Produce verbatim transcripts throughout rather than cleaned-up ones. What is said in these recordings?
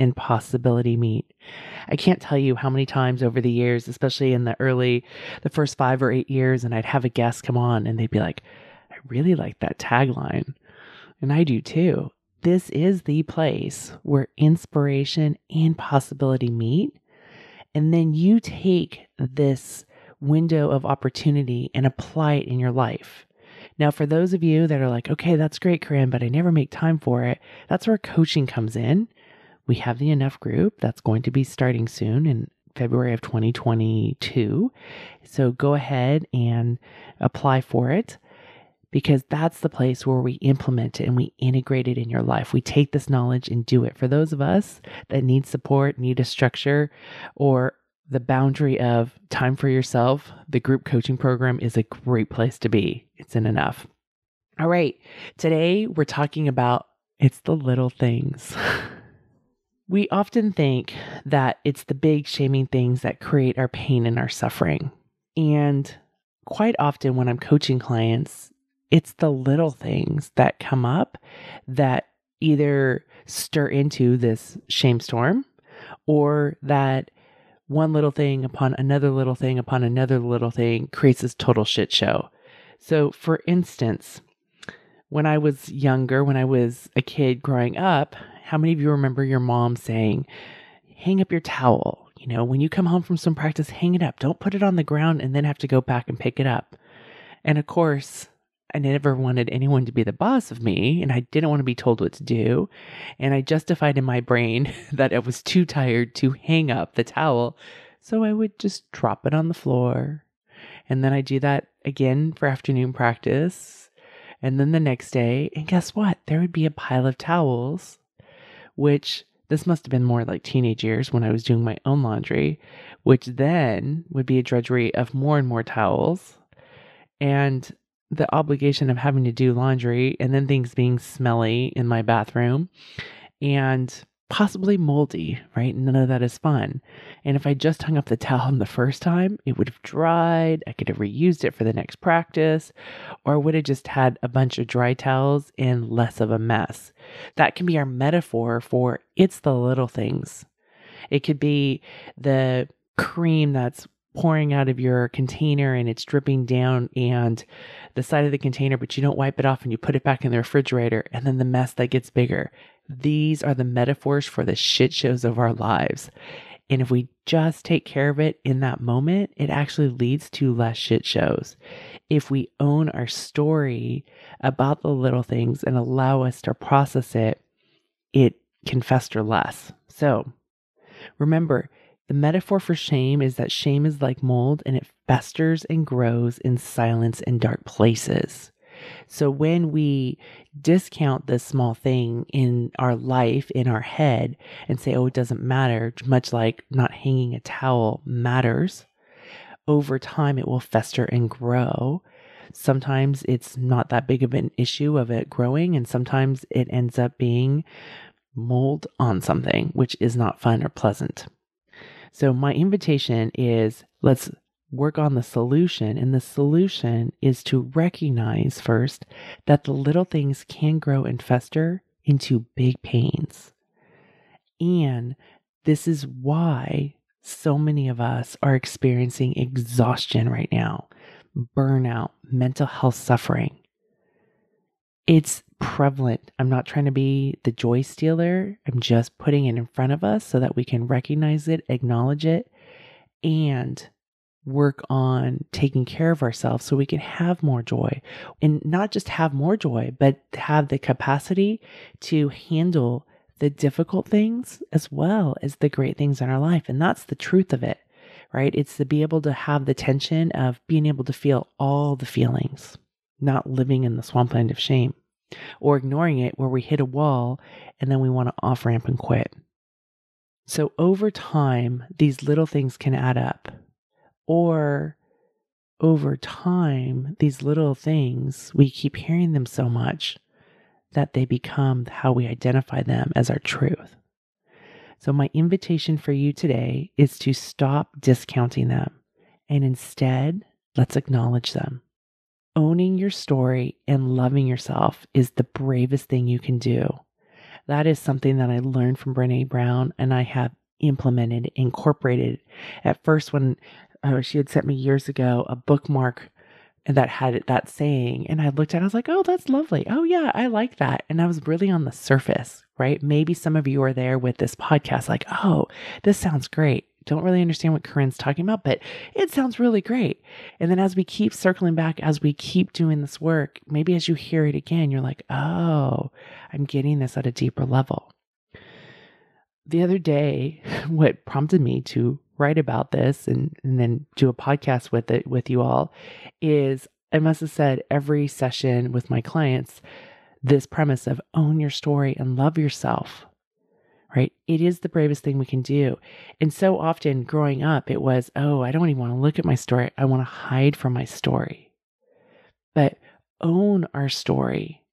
and possibility meet. I can't tell you how many times over the years, especially in the early, the first five or eight years, and I'd have a guest come on and they'd be like, I really like that tagline. And I do too. This is the place where inspiration and possibility meet. And then you take this window of opportunity and apply it in your life. Now, for those of you that are like, okay, that's great, Karen, but I never make time for it. That's where coaching comes in. We have the ENOUGH group that's going to be starting soon in February of twenty twenty-two. So go ahead and apply for it, because that's the place where we implement it and we integrate it in your life. We take this knowledge and do it. For those of us that need support, need a structure, or the boundary of time for yourself, the group coaching program is a great place to be. It's in ENOUGH. All right. Today we're talking about it's the little things. We often think that it's the big shaming things that create our pain and our suffering. And quite often when I'm coaching clients, it's the little things that come up that either stir into this shame storm, or that one little thing upon another little thing upon another little thing creates this total shit show. So for instance, when I was younger, when I was a kid growing up, how many of you remember your mom saying, hang up your towel? You know, when you come home from swim practice, hang it up. Don't put it on the ground and then have to go back and pick it up. And of course, I never wanted anyone to be the boss of me, and I didn't want to be told what to do. And I justified in my brain that I was too tired to hang up the towel. So I would just drop it on the floor. And then I do that again for afternoon practice. And then the next day, and guess what? There would be a pile of towels, which this must have been more like teenage years when I was doing my own laundry, which then would be a drudgery of more and more towels. And the obligation of having to do laundry, and then things being smelly in my bathroom and possibly moldy, right? None of that is fun. And if I just hung up the towel the first time, it would have dried. I could have reused it for the next practice, or would have just had a bunch of dry towels and less of a mess. That can be our metaphor for it's the little things. It could be the cream that's pouring out of your container and it's dripping down and the side of the container, but you don't wipe it off and you put it back in the refrigerator, and then the mess that gets bigger. These are the metaphors for the shit shows of our lives. And if we just take care of it in that moment, it actually leads to less shit shows. If we own our story about the little things and allow us to process it, it can fester less. So remember, the metaphor for shame is that shame is like mold, and it festers and grows in silence and dark places. So when we discount this small thing in our life, in our head, and say, oh, it doesn't matter, much like not hanging a towel matters, over time it will fester and grow. Sometimes it's not that big of an issue of it growing, and sometimes it ends up being mold on something, which is not fun or pleasant. So my invitation is, let's work on the solution. And the solution is to recognize first that the little things can grow and fester into big pains. And this is why so many of us are experiencing exhaustion right now, burnout, mental health suffering. It's prevalent. I'm not trying to be the joy stealer. I'm just putting it in front of us so that we can recognize it, acknowledge it, and work on taking care of ourselves so we can have more joy. And not just have more joy, but have the capacity to handle the difficult things as well as the great things in our life. And that's the truth of it, right? It's to be able to have the tension of being able to feel all the feelings, not living in the swampland of shame, or ignoring it where we hit a wall and then we want to off-ramp and quit. So over time, these little things can add up. Or over time, these little things, we keep hearing them so much that they become how we identify them as our truth. So my invitation for you today is to stop discounting them, and instead, let's acknowledge them. Owning your story and loving yourself is the bravest thing you can do. That is something that I learned from Brené Brown, and I have implemented, incorporated. At first, when oh, she had sent me years ago a bookmark that had that saying, and I looked at it, I was like, oh, that's lovely. Oh yeah, I like that. And I was really on the surface, right? Maybe some of you are there with this podcast, like, oh, this sounds great. Don't really understand what Karen's talking about, but it sounds really great. And then as we keep circling back, as we keep doing this work, maybe as you hear it again, you're like, oh, I'm getting this at a deeper level. The other day, what prompted me to write about this and, and then do a podcast with it, with you all, is I must have said every session with my clients, this premise of own your story and love yourself, right? It is the bravest thing we can do. And so often growing up, it was, oh, I don't even want to look at my story. I want to hide from my story. But own our story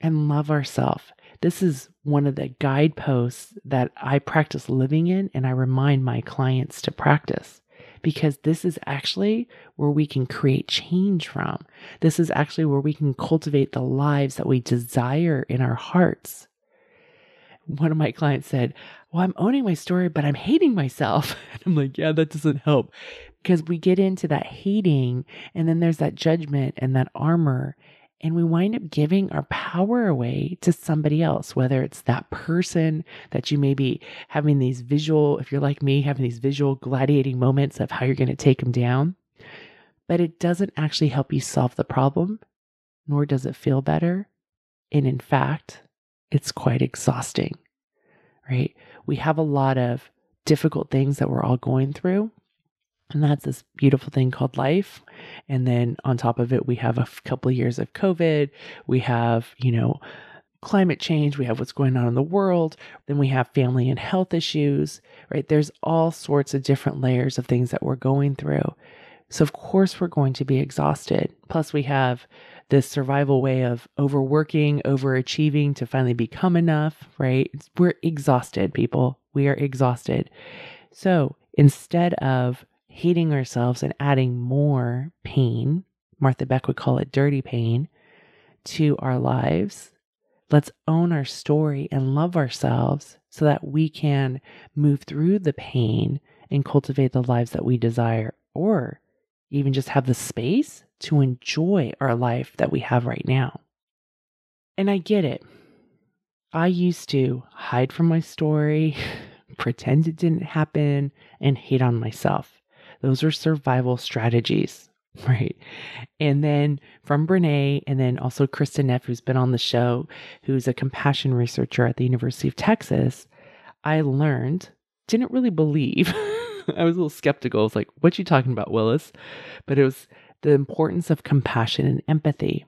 and love ourselves. This is one of the guideposts that I practice living in, and I remind my clients to practice, because this is actually where we can create change from. This is actually where we can cultivate the lives that we desire in our hearts. One of my clients said, well, I'm owning my story, but I'm hating myself. And I'm like, yeah, that doesn't help, because we get into that hating, and then there's that judgment and that armor. And we wind up giving our power away to somebody else, whether it's that person that you may be having these visual, if you're like me, having these visual gladiating moments of how you're going to take them down. But it doesn't actually help you solve the problem, nor does it feel better. And in fact, it's quite exhausting, right? We have a lot of difficult things that we're all going through. And that's this beautiful thing called life. And then on top of it, we have a f- couple of years of COVID. We have, you know, climate change. We have what's going on in the world. Then we have family and health issues, right? There's all sorts of different layers of things that we're going through. So of course, we're going to be exhausted. Plus we have this survival way of overworking, overachieving to finally become enough, right? We're exhausted, people. We are exhausted. So instead of hating ourselves and adding more pain, Martha Beck would call it dirty pain, to our lives, let's own our story and love ourselves so that we can move through the pain and cultivate the lives that we desire, or even just have the space to enjoy our life that we have right now. And I get it. I used to hide from my story, pretend it didn't happen, and hate on myself. Those are survival strategies, right? And then from Brené, and then also Kristin Neff, who's been on the show, who's a compassion researcher at the University of Texas, I learned, didn't really believe. I was a little skeptical. I was like, what you talking about, Willis? But it was the importance of compassion and empathy.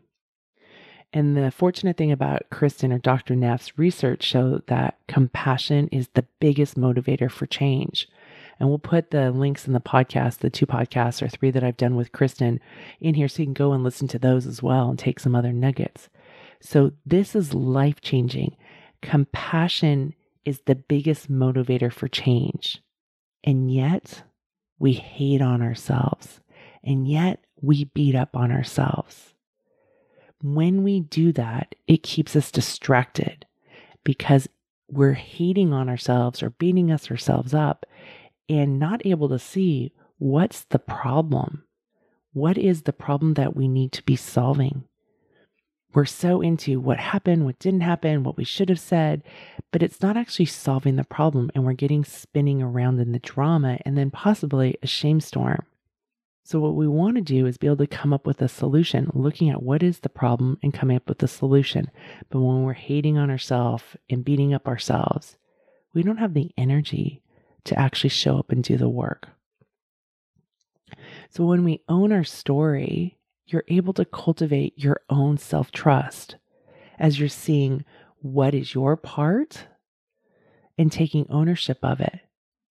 And the fortunate thing about Kristin or Doctor Neff's research showed that compassion is the biggest motivator for change. And we'll put the links in the podcast, the two podcasts or three that I've done with Kristin in here, so you can go and listen to those as well and take some other nuggets. So this is life-changing. Compassion is the biggest motivator for change. And yet we hate on ourselves. And yet we beat up on ourselves. When we do that, it keeps us distracted because we're hating on ourselves or beating us ourselves up, and not able to see what's the problem. What is the problem that we need to be solving? We're so into what happened, what didn't happen, what we should have said, but it's not actually solving the problem, and we're getting spinning around in the drama and then possibly a shame storm. So what we want to do is be able to come up with a solution, looking at what is the problem and coming up with a solution. But when we're hating on ourselves and beating up ourselves, we don't have the energy to actually show up and do the work. So when we own our story, you're able to cultivate your own self-trust as you're seeing what is your part and taking ownership of it.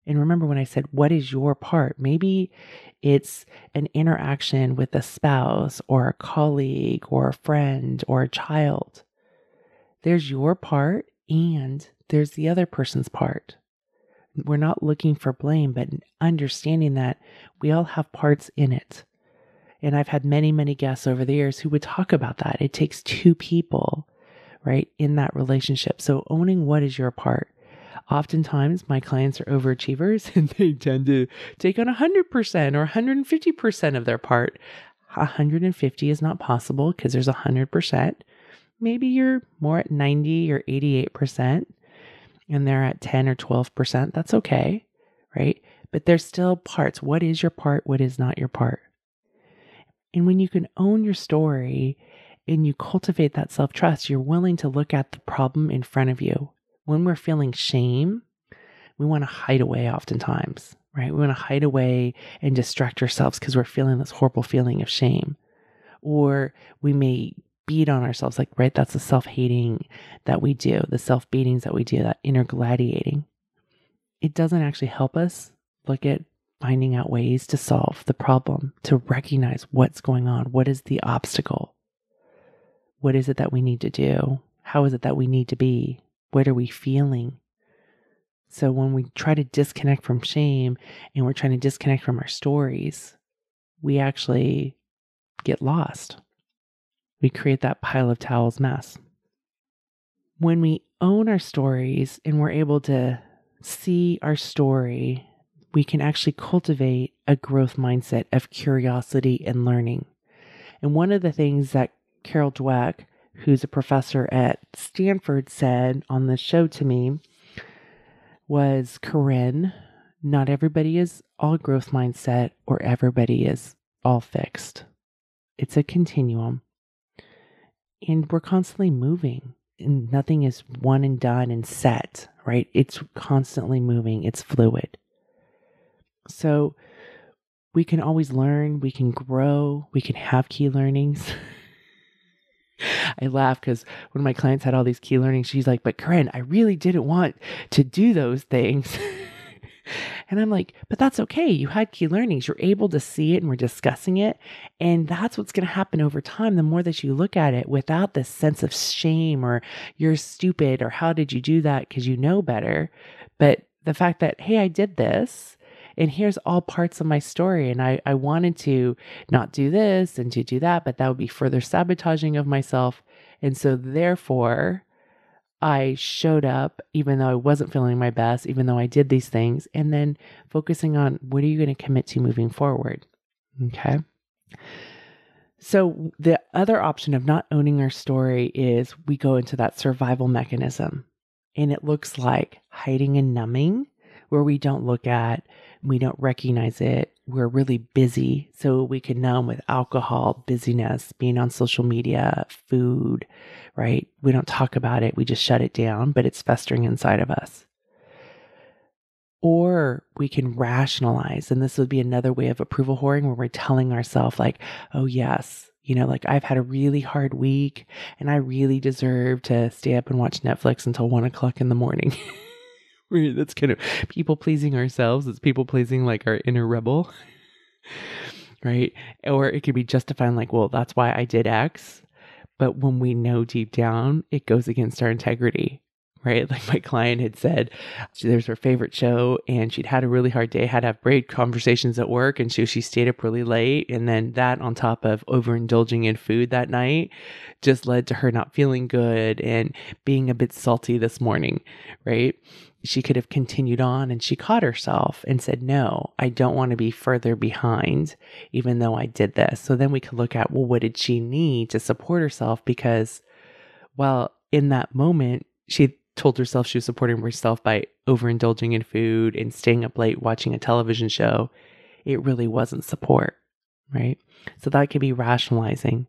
And remember when I said, what is your part? Maybe it's an interaction with a spouse or a colleague or a friend or a child. There's your part and there's the other person's part. We're not looking for blame, but understanding that we all have parts in it. And I've had many, many guests over the years who would talk about that. It takes two people, right, in that relationship. So owning what is your part. Oftentimes, my clients are overachievers and they tend to take on one hundred percent or one hundred fifty percent of their part. one hundred fifty is not possible because there's one hundred percent. Maybe you're more at ninety or eighty-eight percent and they're at ten or twelve percent. That's okay, right? But there's still parts. What is your part? What is not your part? And when you can own your story and you cultivate that self-trust, you're willing to look at the problem in front of you. When we're feeling shame, we want to hide away oftentimes, right? We want to hide away and distract ourselves because we're feeling this horrible feeling of shame. Or we may beat on ourselves, like, right, that's the self-hating that we do, the self-beatings that we do, that inner gladiating. It doesn't actually help us look at finding out ways to solve the problem, to recognize what's going on. What is the obstacle? What is it that we need to do? How is it that we need to be? What are we feeling? So when we try to disconnect from shame and we're trying to disconnect from our stories, we actually get lost. We create that pile of towels mess. When we own our stories and we're able to see our story, we can actually cultivate a growth mindset of curiosity and learning. And one of the things that Carol Dweck, who's a professor at Stanford, said on the show to me was, Karen, not everybody is all growth mindset or everybody is all fixed. It's a continuum. And we're constantly moving and nothing is one and done and set, right? It's constantly moving. It's fluid. So we can always learn. We can grow. We can have key learnings. I laugh because when my clients had all these key learnings, she's like, but Karen, I really didn't want to do those things. And I'm like, but that's okay. You had key learnings. You're able to see it and we're discussing it. And that's what's going to happen over time. The more that you look at it without this sense of shame or you're stupid or how did you do that because you know better. But the fact that, hey, I did this. And here's all parts of my story. And I, I wanted to not do this and to do that, but that would be further sabotaging of myself. And so therefore, I showed up, even though I wasn't feeling my best, even though I did these things, and then focusing on what are you going to commit to moving forward? Okay. So the other option of not owning our story is we go into that survival mechanism. And it looks like hiding and numbing, where we don't look at, we don't recognize it. We're really busy. So we can numb with alcohol, busyness, being on social media, food, right? We don't talk about it. We just shut it down, but it's festering inside of us. Or we can rationalize. And this would be another way of approval whoring where we're telling ourselves like, oh yes, you know, like I've had a really hard week and I really deserve to stay up and watch Netflix until one o'clock in the morning. That's kind of people pleasing ourselves. It's people pleasing like our inner rebel, right? Or it could be justifying like, well, that's why I did X. But when we know deep down, it goes against our integrity, right? Like my client had said, she, there's her favorite show and she'd had a really hard day, had to have great conversations at work. And so she stayed up really late. And then that on top of overindulging in food that night just led to her not feeling good and being a bit salty this morning, right? She could have continued on and she caught herself and said, no, I don't want to be further behind, even though I did this. So then we could look at, well, what did she need to support herself? Because well, in that moment, she told herself she was supporting herself by overindulging in food and staying up late, watching a television show. It really wasn't support, right? So that could be rationalizing.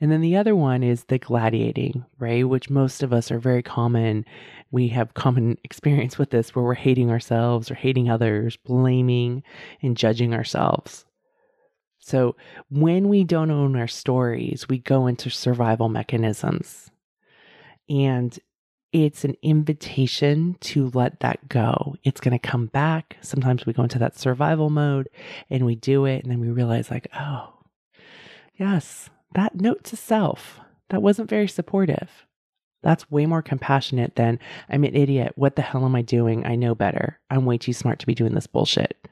And then the other one is the gladiating, right? Which most of us are very common. We have common experience with this where we're hating ourselves or hating others, blaming and judging ourselves. So when we don't own our stories, we go into survival mechanisms. And it's an invitation to let that go. It's going to come back. Sometimes we go into that survival mode and we do it. And then we realize like, oh, yes, that note to self, that wasn't very supportive. That's way more compassionate than, I'm an idiot. What the hell am I doing? I know better. I'm way too smart to be doing this bullshit.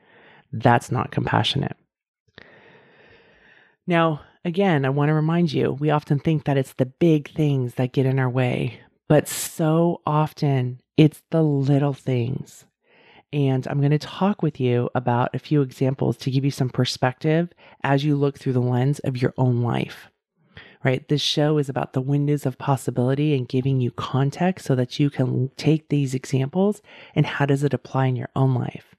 That's not compassionate. Now, again, I want to remind you, we often think that it's the big things that get in our way, but so often it's the little things. And I'm going to talk with you about a few examples to give you some perspective as you look through the lens of your own life. Right? This show is about the windows of possibility and giving you context so that you can take these examples and how does it apply in your own life?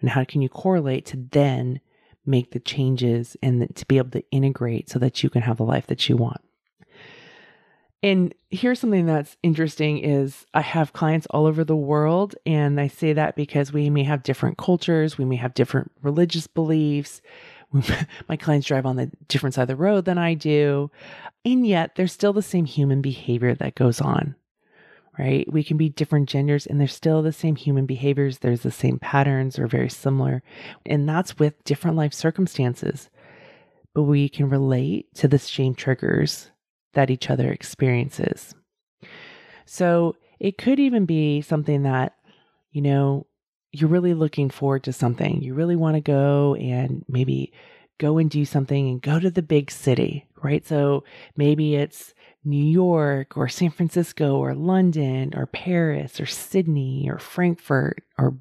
And how can you correlate to then make the changes and to be able to integrate so that you can have the life that you want? And here's something that's interesting is I have clients all over the world, and I say that because we may have different cultures, we may have different religious beliefs. My clients drive on the different side of the road than I do. And yet there's still the same human behavior that goes on, right? We can be different genders and there's still the same human behaviors. There's the same patterns or very similar. And that's with different life circumstances. But we can relate to the same triggers that each other experiences. So it could even be something that, you know, you're really looking forward to something. You really want to go and maybe go and do something and go to the big city, right? So maybe it's New York or San Francisco or London or Paris or Sydney or Frankfurt or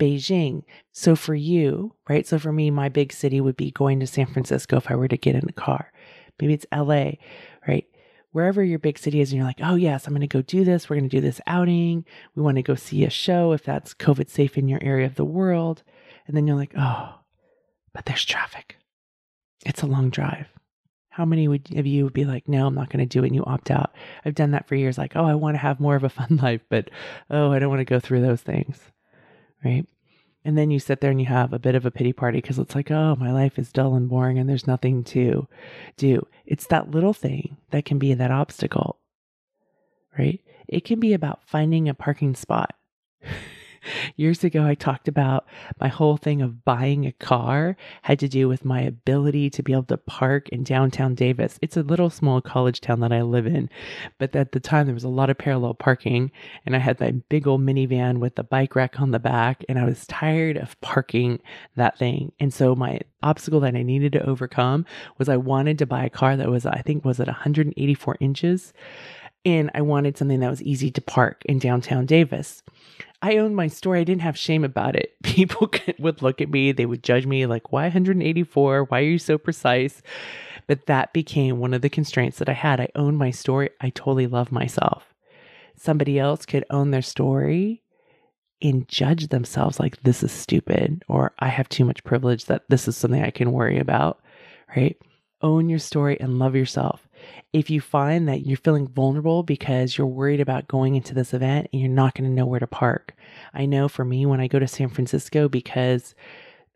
Beijing. So for you, right? So for me, my big city would be going to San Francisco if I were to get in a car. Maybe it's L A, right? Wherever your big city is, and you're like, oh yes, I'm going to go do this. We're going to do this outing. We want to go see a show if that's COVID safe in your area of the world. And then you're like, oh, but there's traffic. It's a long drive. How many would, of you would be like, no, I'm not going to do it. And you opt out. I've done that for years. Like, oh, I want to have more of a fun life, but oh, I don't want to go through those things. Right. And then you sit there and you have a bit of a pity party because it's like, oh, my life is dull and boring and there's nothing to do. It's that little thing that can be that obstacle, right? It can be about finding a parking spot. Years ago, I talked about my whole thing of buying a car had to do with my ability to be able to park in downtown Davis. It's a little small college town that I live in, but at the time there was a lot of parallel parking and I had that big old minivan with the bike rack on the back and I was tired of parking that thing. And so my obstacle that I needed to overcome was I wanted to buy a car that was, I think, was at one hundred eighty-four inches. And I wanted something that was easy to park in downtown Davis. I owned my store. I didn't have shame about it. People could, would look at me. They would judge me like, why one hundred eighty-four? Why are you so precise? But that became one of the constraints that I had. I owned my story. I totally love myself. Somebody else could own their story and judge themselves like, this is stupid, or I have too much privilege that this is something I can worry about, right? Own your story and love yourself. If you find that you're feeling vulnerable because you're worried about going into this event and you're not going to know where to park. I know for me, when I go to San Francisco, because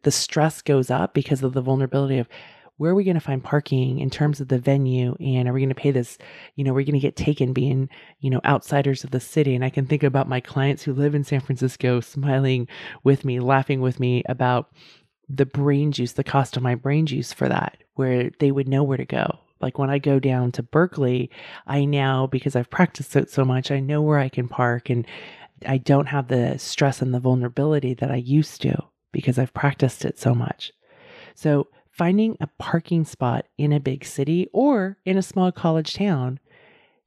the stress goes up because of the vulnerability of where are we going to find parking in terms of the venue? And are we going to pay this? You know, we're going to get taken being, you know, outsiders of the city. And I can think about my clients who live in San Francisco, smiling with me, laughing with me about the brain juice, the cost of my brain juice for that, where they would know where to go. Like when I go down to Berkeley, I now, because I've practiced it so much, I know where I can park and I don't have the stress and the vulnerability that I used to because I've practiced it so much. So finding a parking spot in a big city or in a small college town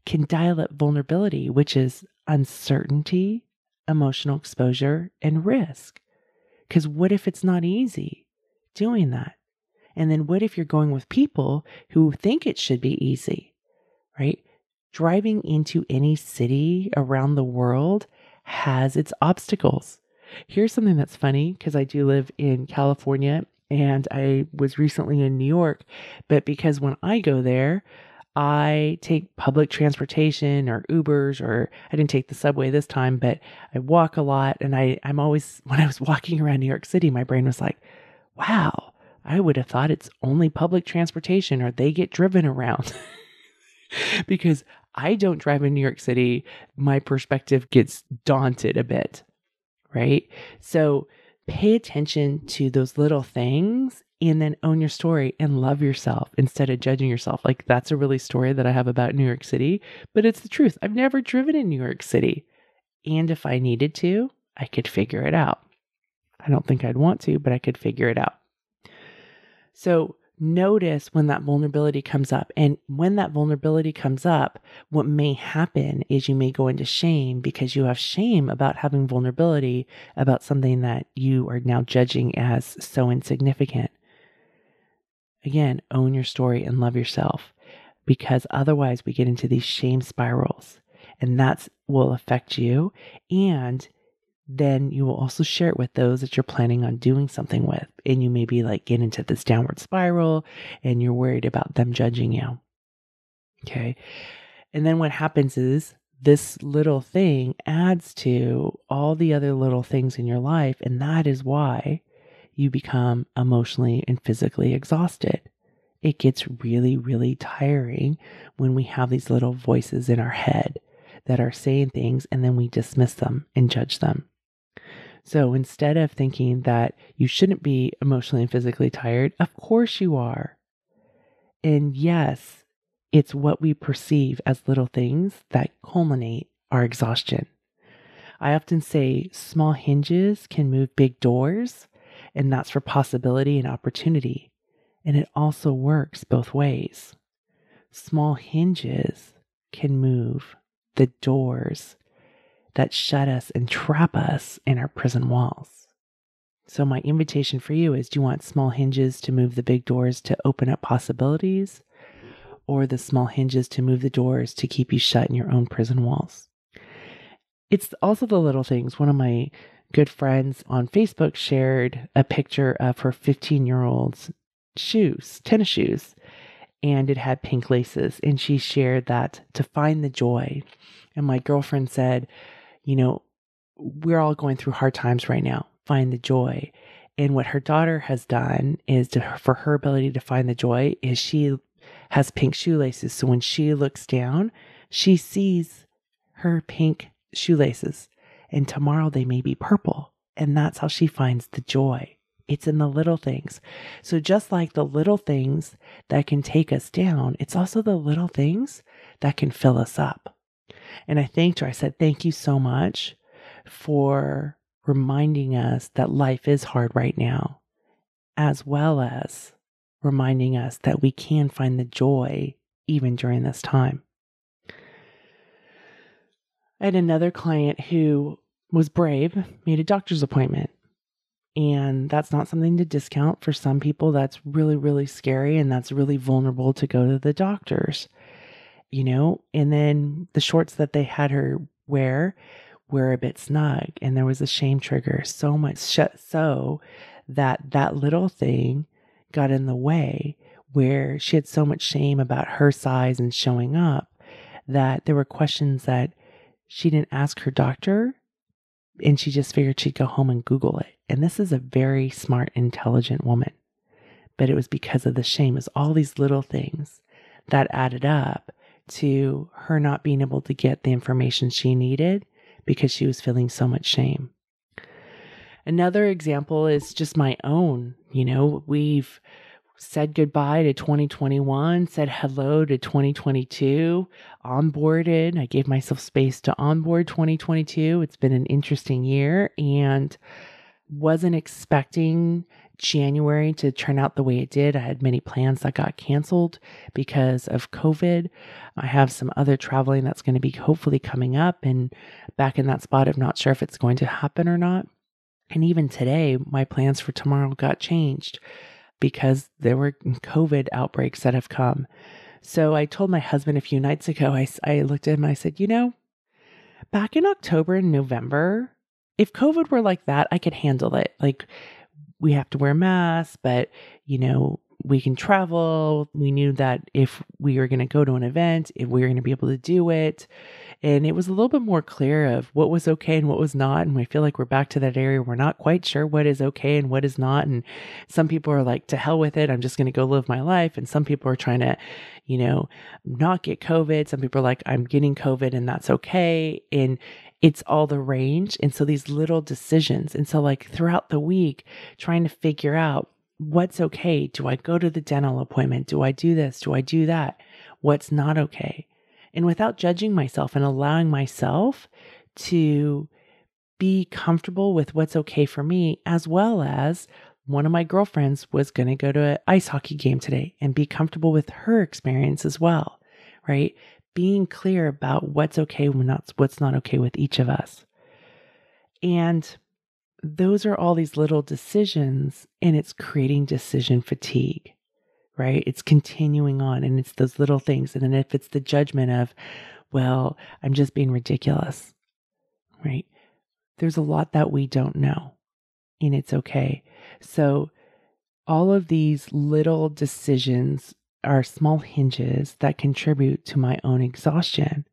can dial up vulnerability, which is uncertainty, emotional exposure, and risk. Because what if it's not easy doing that? And then what if you're going with people who think it should be easy, right? Driving into any city around the world has its obstacles. Here's something that's funny because I do live in California and I was recently in New York, but because when I go there, I take public transportation or Ubers, or I didn't take the subway this time, but I walk a lot. And I, I'm always, when I was walking around New York City, my brain was like, wow, I would have thought it's only public transportation or they get driven around because I don't drive in New York City, my perspective gets daunted a bit, right? So pay attention to those little things and then own your story and love yourself instead of judging yourself. Like, that's a really story that I have about New York City, but it's the truth. I've never driven in New York City. And if I needed to, I could figure it out. I don't think I'd want to, but I could figure it out. So notice when that vulnerability comes up. And when that vulnerability comes up, what may happen is you may go into shame because you have shame about having vulnerability about something that you are now judging as so insignificant. Again, own your story and love yourself, because otherwise we get into these shame spirals, and that will affect you. And then you will also share it with those that you're planning on doing something with. And you may be like, get into this downward spiral and you're worried about them judging you. Okay. And then what happens is this little thing adds to all the other little things in your life. And that is why you become emotionally and physically exhausted. It gets really, really tiring when we have these little voices in our head that are saying things and then we dismiss them and judge them. So instead of thinking that you shouldn't be emotionally and physically tired, of course you are. And yes, it's what we perceive as little things that culminate our exhaustion. I often say small hinges can move big doors, and that's for possibility and opportunity. And it also works both ways. Small hinges can move the doors that shut us and trap us in our prison walls. So my invitation for you is, do you want small hinges to move the big doors to open up possibilities, or the small hinges to move the doors to keep you shut in your own prison walls? It's also the little things. One of my good friends on Facebook shared a picture of her fifteen-year-old's shoes, tennis shoes, and it had pink laces. And she shared that to find the joy. And my girlfriend said, you know, we're all going through hard times right now. Find the joy. And what her daughter has done is to, for her ability to find the joy is she has pink shoelaces. So when she looks down, she sees her pink shoelaces. And tomorrow they may be purple. And that's how she finds the joy. It's in the little things. So just like the little things that can take us down, it's also the little things that can fill us up. And I thanked her. I said, thank you so much for reminding us that life is hard right now, as well as reminding us that we can find the joy even during this time. I had another client who was brave, made a doctor's appointment. And that's not something to discount. For some people, that's really, really scary. And that's really vulnerable to go to the doctors, you know, and then the shorts that they had her wear were a bit snug. And there was a shame trigger, so much sh- so that that little thing got in the way, where she had so much shame about her size and showing up that there were questions that she didn't ask her doctor. And she just figured she'd go home and Google it. And this is a very smart, intelligent woman. But it was because of the shame. It was all these little things that added up to her not being able to get the information she needed because she was feeling so much shame. Another example is just my own. You know, we've said goodbye to twenty twenty-one, said hello to twenty twenty-two, onboarded. I gave myself space to onboard twenty twenty-two. It's been an interesting year, and wasn't expecting January to turn out the way it did. I had many plans that got canceled because of COVID. I have some other traveling that's going to be hopefully coming up, and back in that spot of not sure if it's going to happen or not. And even today, my plans for tomorrow got changed because there were COVID outbreaks that have come. So I told my husband a few nights ago, I, I looked at him and I said, you know, back in October and November, if COVID were like that, I could handle it. Like, we have to wear masks, but, you know, we can travel. We knew that if we were going to go to an event, if we were going to be able to do it. And it was a little bit more clear of what was okay and what was not. And I feel like we're back to that area. We're not quite sure what is okay and what is not. And some people are like, to hell with it. I'm just going to go live my life. And some people are trying to, you know, not get COVID. Some people are like, I'm getting COVID and that's okay. And it's all the range. And so these little decisions. And so like throughout the week, trying to figure out what's okay. Do I go to the dental appointment? Do I do this? Do I do that? What's not okay? And without judging myself and allowing myself to be comfortable with what's okay for me, as well as one of my girlfriends was going to go to an ice hockey game today and be comfortable with her experience as well, right? Being clear about what's okay, what's not okay with each of us. And those are all these little decisions, and it's creating decision fatigue, right? It's continuing on, and it's those little things. And then if it's the judgment of, well, I'm just being ridiculous, right? There's a lot that we don't know, and it's okay. So all of these little decisions are small hinges that contribute to my own exhaustion.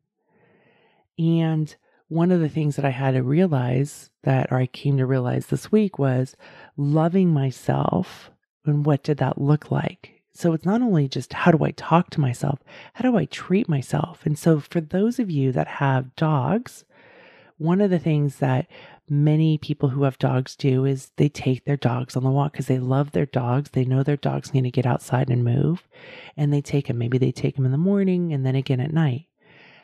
And one of the things that I had to realize that, or I came to realize this week, was loving myself. And what did that look like? So it's not only just how do I talk to myself, how do I treat myself? And so for those of you that have dogs, one of the things that many people who have dogs do is they take their dogs on the walk because they love their dogs. They know their dogs need to get outside and move, and they take them. Maybe they take them in the morning and then again at night.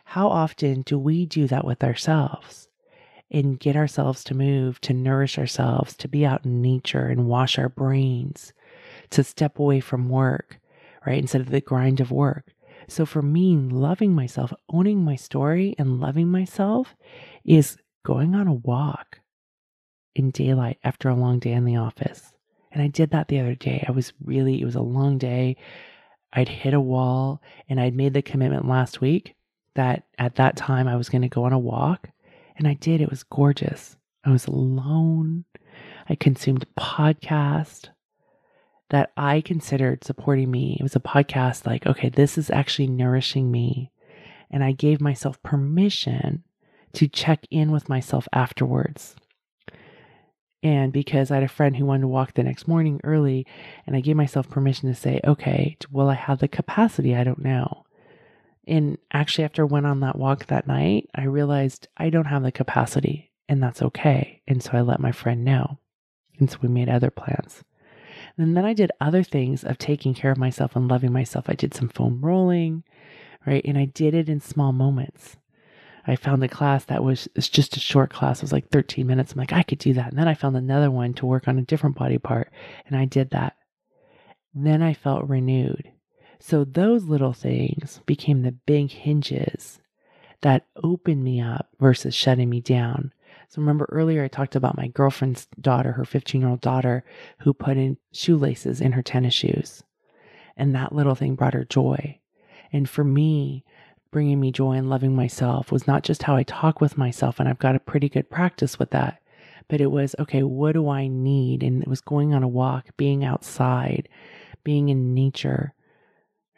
How often do we do that with ourselves and get ourselves to move, to nourish ourselves, to be out in nature and wash our brains, to step away from work, right? Instead of the grind of work. So for me, loving myself, owning my story and loving myself is going on a walk in daylight after a long day in the office. And I did that the other day. I was really, it was a long day. I'd hit a wall, and I'd made the commitment last week that at that time I was going to go on a walk, and I did. It was gorgeous. I was alone. I consumed a podcast that I considered supporting me. It was a podcast like, okay, this is actually nourishing me. And I gave myself permission to check in with myself afterwards. And because I had a friend who wanted to walk the next morning early, and I gave myself permission to say, okay, will I have the capacity? I don't know. And actually, after I went on that walk that night, I realized I don't have the capacity, and that's okay. And so I let my friend know. And so we made other plans. And then I did other things of taking care of myself and loving myself. I did some foam rolling, right? And I did it in small moments. I found a class that was it's just a short class. It was like thirteen minutes. I'm like, I could do that. And then I found another one to work on a different body part. And I did that. And then I felt renewed. So those little things became the big hinges that opened me up versus shutting me down. So remember earlier I talked about my girlfriend's daughter, her fifteen-year-old daughter, who put in shoelaces in her tennis shoes. And that little thing brought her joy. And for me, bringing me joy and loving myself was not just how I talk with myself, and I've got a pretty good practice with that, but it was, okay, what do I need? And it was going on a walk, being outside, being in nature,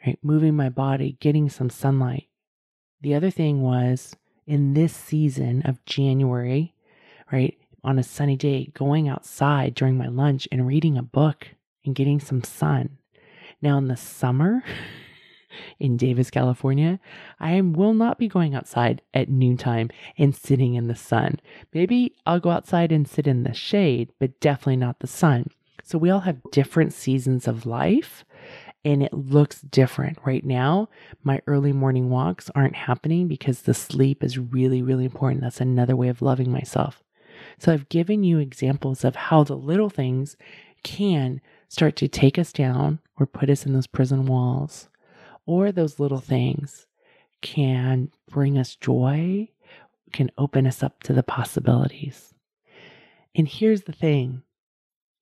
right? Moving my body, getting some sunlight. The other thing was in this season of January, right? On a sunny day, going outside during my lunch and reading a book and getting some sun. Now in the summer, in Davis, California, I will not be going outside at noontime and sitting in the sun. Maybe I'll go outside and sit in the shade, but definitely not the sun. So we all have different seasons of life, and it looks different. Right now, my early morning walks aren't happening because the sleep is really, really important. That's another way of loving myself. So I've given you examples of how the little things can start to take us down or put us in those prison walls. Or those little things can bring us joy, can open us up to the possibilities. And here's the thing.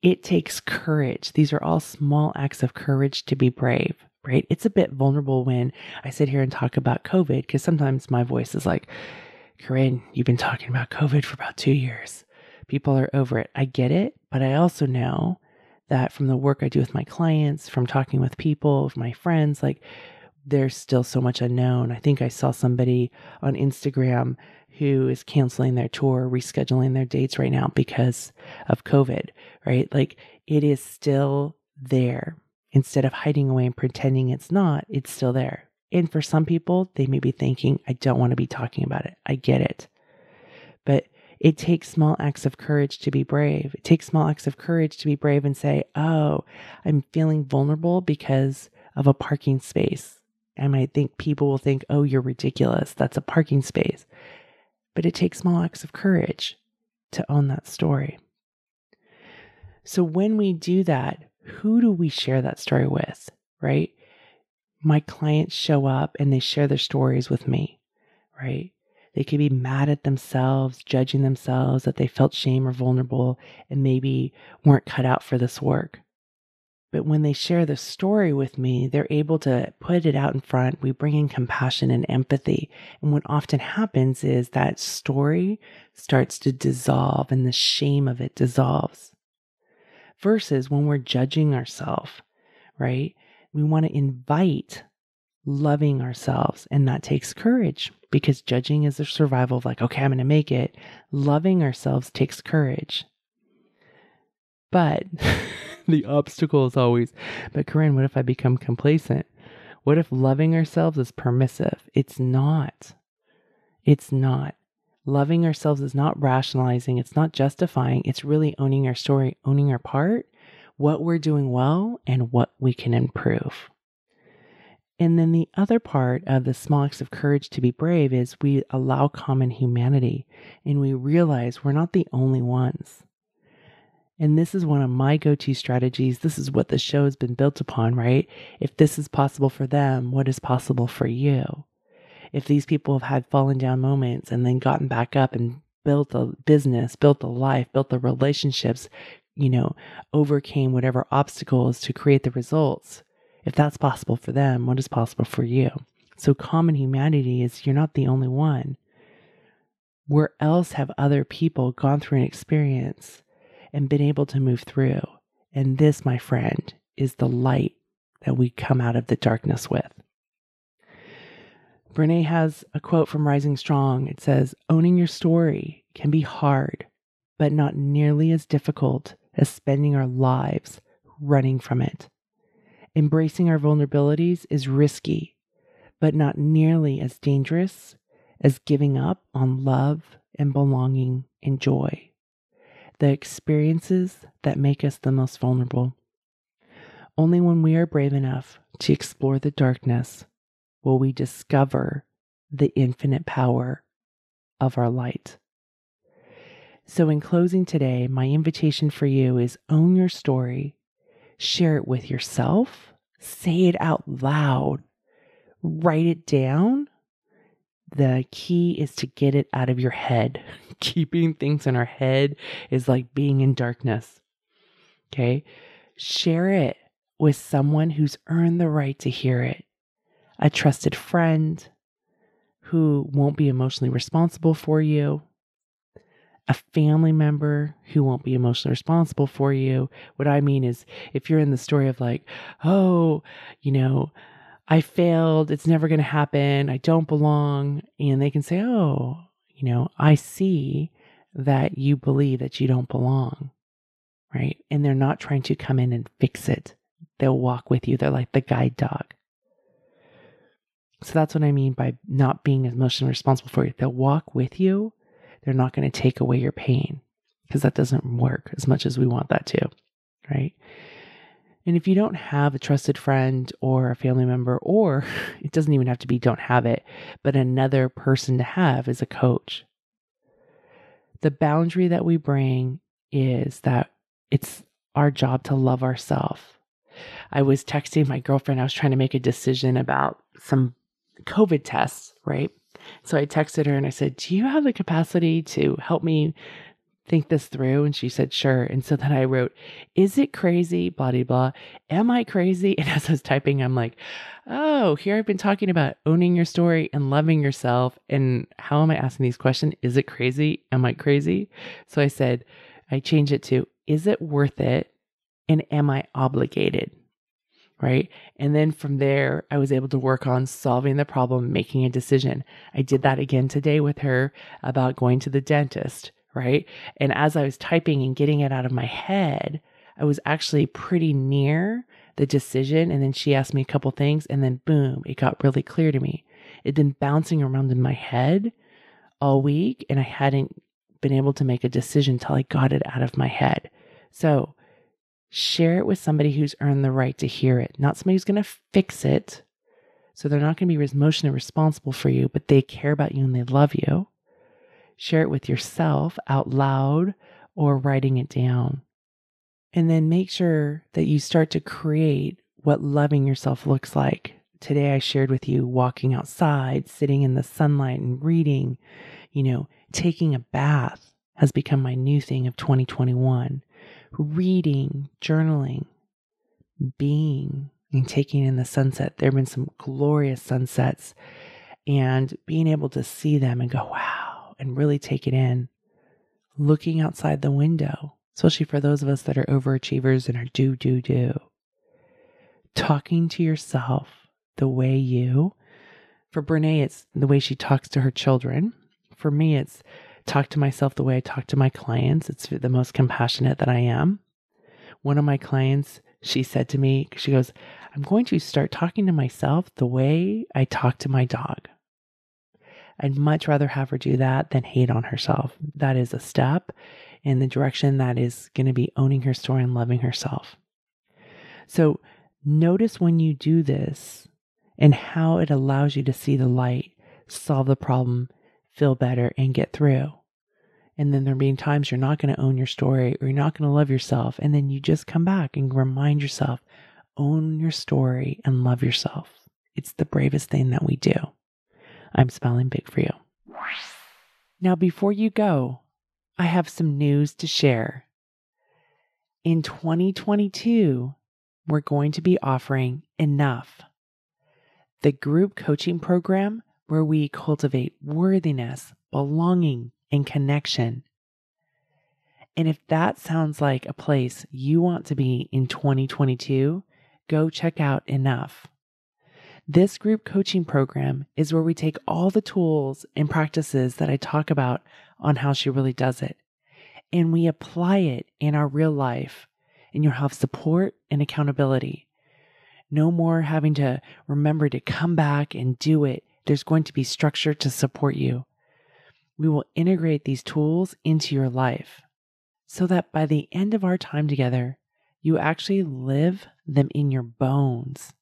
It takes courage. These are all small acts of courage to be brave, right? It's a bit vulnerable when I sit here and talk about COVID, because sometimes my voice is like, Corinne, you've been talking about COVID for about two years. People are over it. I get it, but I also know that from the work I do with my clients, from talking with people, with my friends, like there's still so much unknown. I think I saw somebody on Instagram who is canceling their tour, rescheduling their dates right now because of COVID, right? Like it is still there. Instead of hiding away and pretending it's not, it's still there. And for some people, they may be thinking, I don't want to be talking about it. I get it. But it takes small acts of courage to be brave. It takes small acts of courage to be brave and say, oh, I'm feeling vulnerable because of a parking space. I might think people will think, oh, you're ridiculous. That's a parking space. But it takes small acts of courage to own that story. So when we do that, who do we share that story with, right? My clients show up and they share their stories with me, right? They could be mad at themselves, judging themselves, that they felt shame or vulnerable and maybe weren't cut out for this work. But when they share the story with me, they're able to put it out in front. We bring in compassion and empathy. And what often happens is that story starts to dissolve and the shame of it dissolves. Versus when we're judging ourselves, right? We want to invite loving ourselves. And that takes courage because judging is a survival of like, okay, I'm going to make it. Loving ourselves takes courage. But the obstacle is always, but Corinne, what if I become complacent? What if loving ourselves is permissive? It's not. It's not. Loving ourselves is not rationalizing. It's not justifying. It's really owning our story, owning our part, what we're doing well, and what we can improve. And then the other part of the small acts of courage to be brave is we allow common humanity and we realize we're not the only ones. And this is one of my go-to strategies. This is what the show has been built upon, right? If this is possible for them, what is possible for you? If these people have had fallen down moments and then gotten back up and built a business, built a life, built the relationships, you know, overcame whatever obstacles to create the results. If that's possible for them, what is possible for you? So common humanity is you're not the only one. Where else have other people gone through an experience and been able to move through? And this, my friend, is the light that we come out of the darkness with. Brené has a quote from Rising Strong. It says, owning your story can be hard, but not nearly as difficult as spending our lives running from it. Embracing our vulnerabilities is risky, but not nearly as dangerous as giving up on love and belonging and joy. The experiences that make us the most vulnerable. Only when we are brave enough to explore the darkness will we discover the infinite power of our light. So in closing today, my invitation for you is own your story, share it with yourself, say it out loud, write it down. The key is to get it out of your head. Keeping things in our head is like being in darkness. Okay? Share it with someone who's earned the right to hear it. A trusted friend who won't be emotionally responsible for you, a family member who won't be emotionally responsible for you. What I mean is if you're in the story of like, oh, you know, I failed, it's never going to happen, I don't belong, and they can say, oh, you know, I see that you believe that you don't belong, right? And they're not trying to come in and fix it. They'll walk with you. They're like the guide dog. So that's what I mean by not being emotionally responsible for you. They'll walk with you. They're not going to take away your pain because that doesn't work as much as we want that to, right? And if you don't have a trusted friend or a family member, or it doesn't even have to be don't have it, but another person to have is a coach. The boundary that we bring is that it's our job to love ourselves. I was texting my girlfriend. I was trying to make a decision about some COVID tests, right? So I texted her and I said, do you have the capacity to help me think this through? And she said, sure. And so then I wrote, is it crazy? Blah, blah, blah. Am I crazy? And as I was typing, I'm like, oh, here I've been talking about owning your story and loving yourself. And how am I asking these questions? Is it crazy? Am I crazy? So I said, I changed it to, is it worth it? and am I obligated, right? And then from there, I was able to work on solving the problem, making a decision. I did that again today with her about going to the dentist, right? And as I was typing and getting it out of my head, I was actually pretty near the decision. And then she asked me a couple things and then boom, it got really clear to me. It'd been bouncing around in my head all week and I hadn't been able to make a decision till I got it out of my head. So share it with somebody who's earned the right to hear it, not somebody who's going to fix it. So they're not going to be emotionally responsible for you, but they care about you and they love you. Share it with yourself out loud or writing it down. And then make sure that you start to create what loving yourself looks like. Today I shared with you walking outside, sitting in the sunlight and reading, you know, taking a bath has become my new thing of twenty twenty-one. Reading, journaling, being, and taking in the sunset. There have been some glorious sunsets and being able to see them and go, wow, and really take it in. Looking outside the window, especially for those of us that are overachievers and are do, do, do. Talking to yourself the way you, for Brené, it's the way she talks to her children. For me, it's talk to myself the way I talk to my clients. It's the most compassionate that I am. One of my clients, she said to me, she goes, I'm going to start talking to myself the way I talk to my dog. I'd much rather have her do that than hate on herself. That is a step in the direction that is going to be owning her story and loving herself. So notice when you do this and how it allows you to see the light, solve the problem, feel better, and get through. And then there being times you're not going to own your story or you're not going to love yourself. And then you just come back and remind yourself, own your story and love yourself. It's the bravest thing that we do. I'm smiling big for you. Now, before you go, I have some news to share. In twenty twenty-two, we're going to be offering Enough, the group coaching program where we cultivate worthiness, belonging, and connection. And if that sounds like a place you want to be in twenty twenty-two, go check out Enough. This group coaching program is where we take all the tools and practices that I talk about on How She Really Does It, and we apply it in our real life, and you'll have support and accountability. No more having to remember to come back and do it. There's going to be structure to support you. We will integrate these tools into your life so that by the end of our time together, you actually live them in your bones.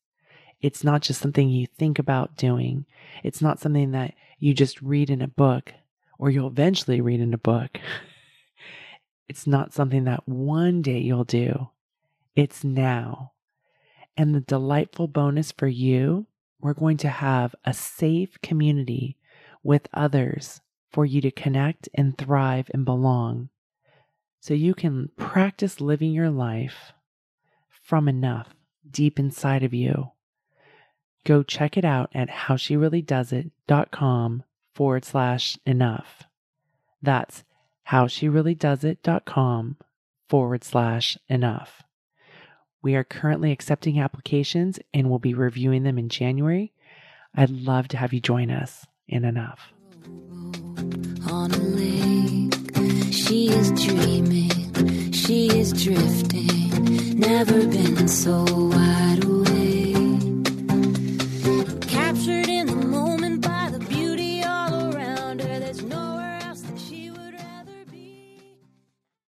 It's not just something you think about doing. It's not something that you just read in a book or you'll eventually read in a book. It's not something that one day you'll do. It's now. And the delightful bonus for you, we're going to have a safe community with others for you to connect and thrive and belong. So you can practice living your life from Enough deep inside of you. Go check it out at howshereallydoesit.com forward slash enough. That's howshereallydoesit.com forward slash enough. We are currently accepting applications and we'll be reviewing them in January. I'd love to have you join us in Enough. On a lake, she is dreaming, she is drifting, never been so wild.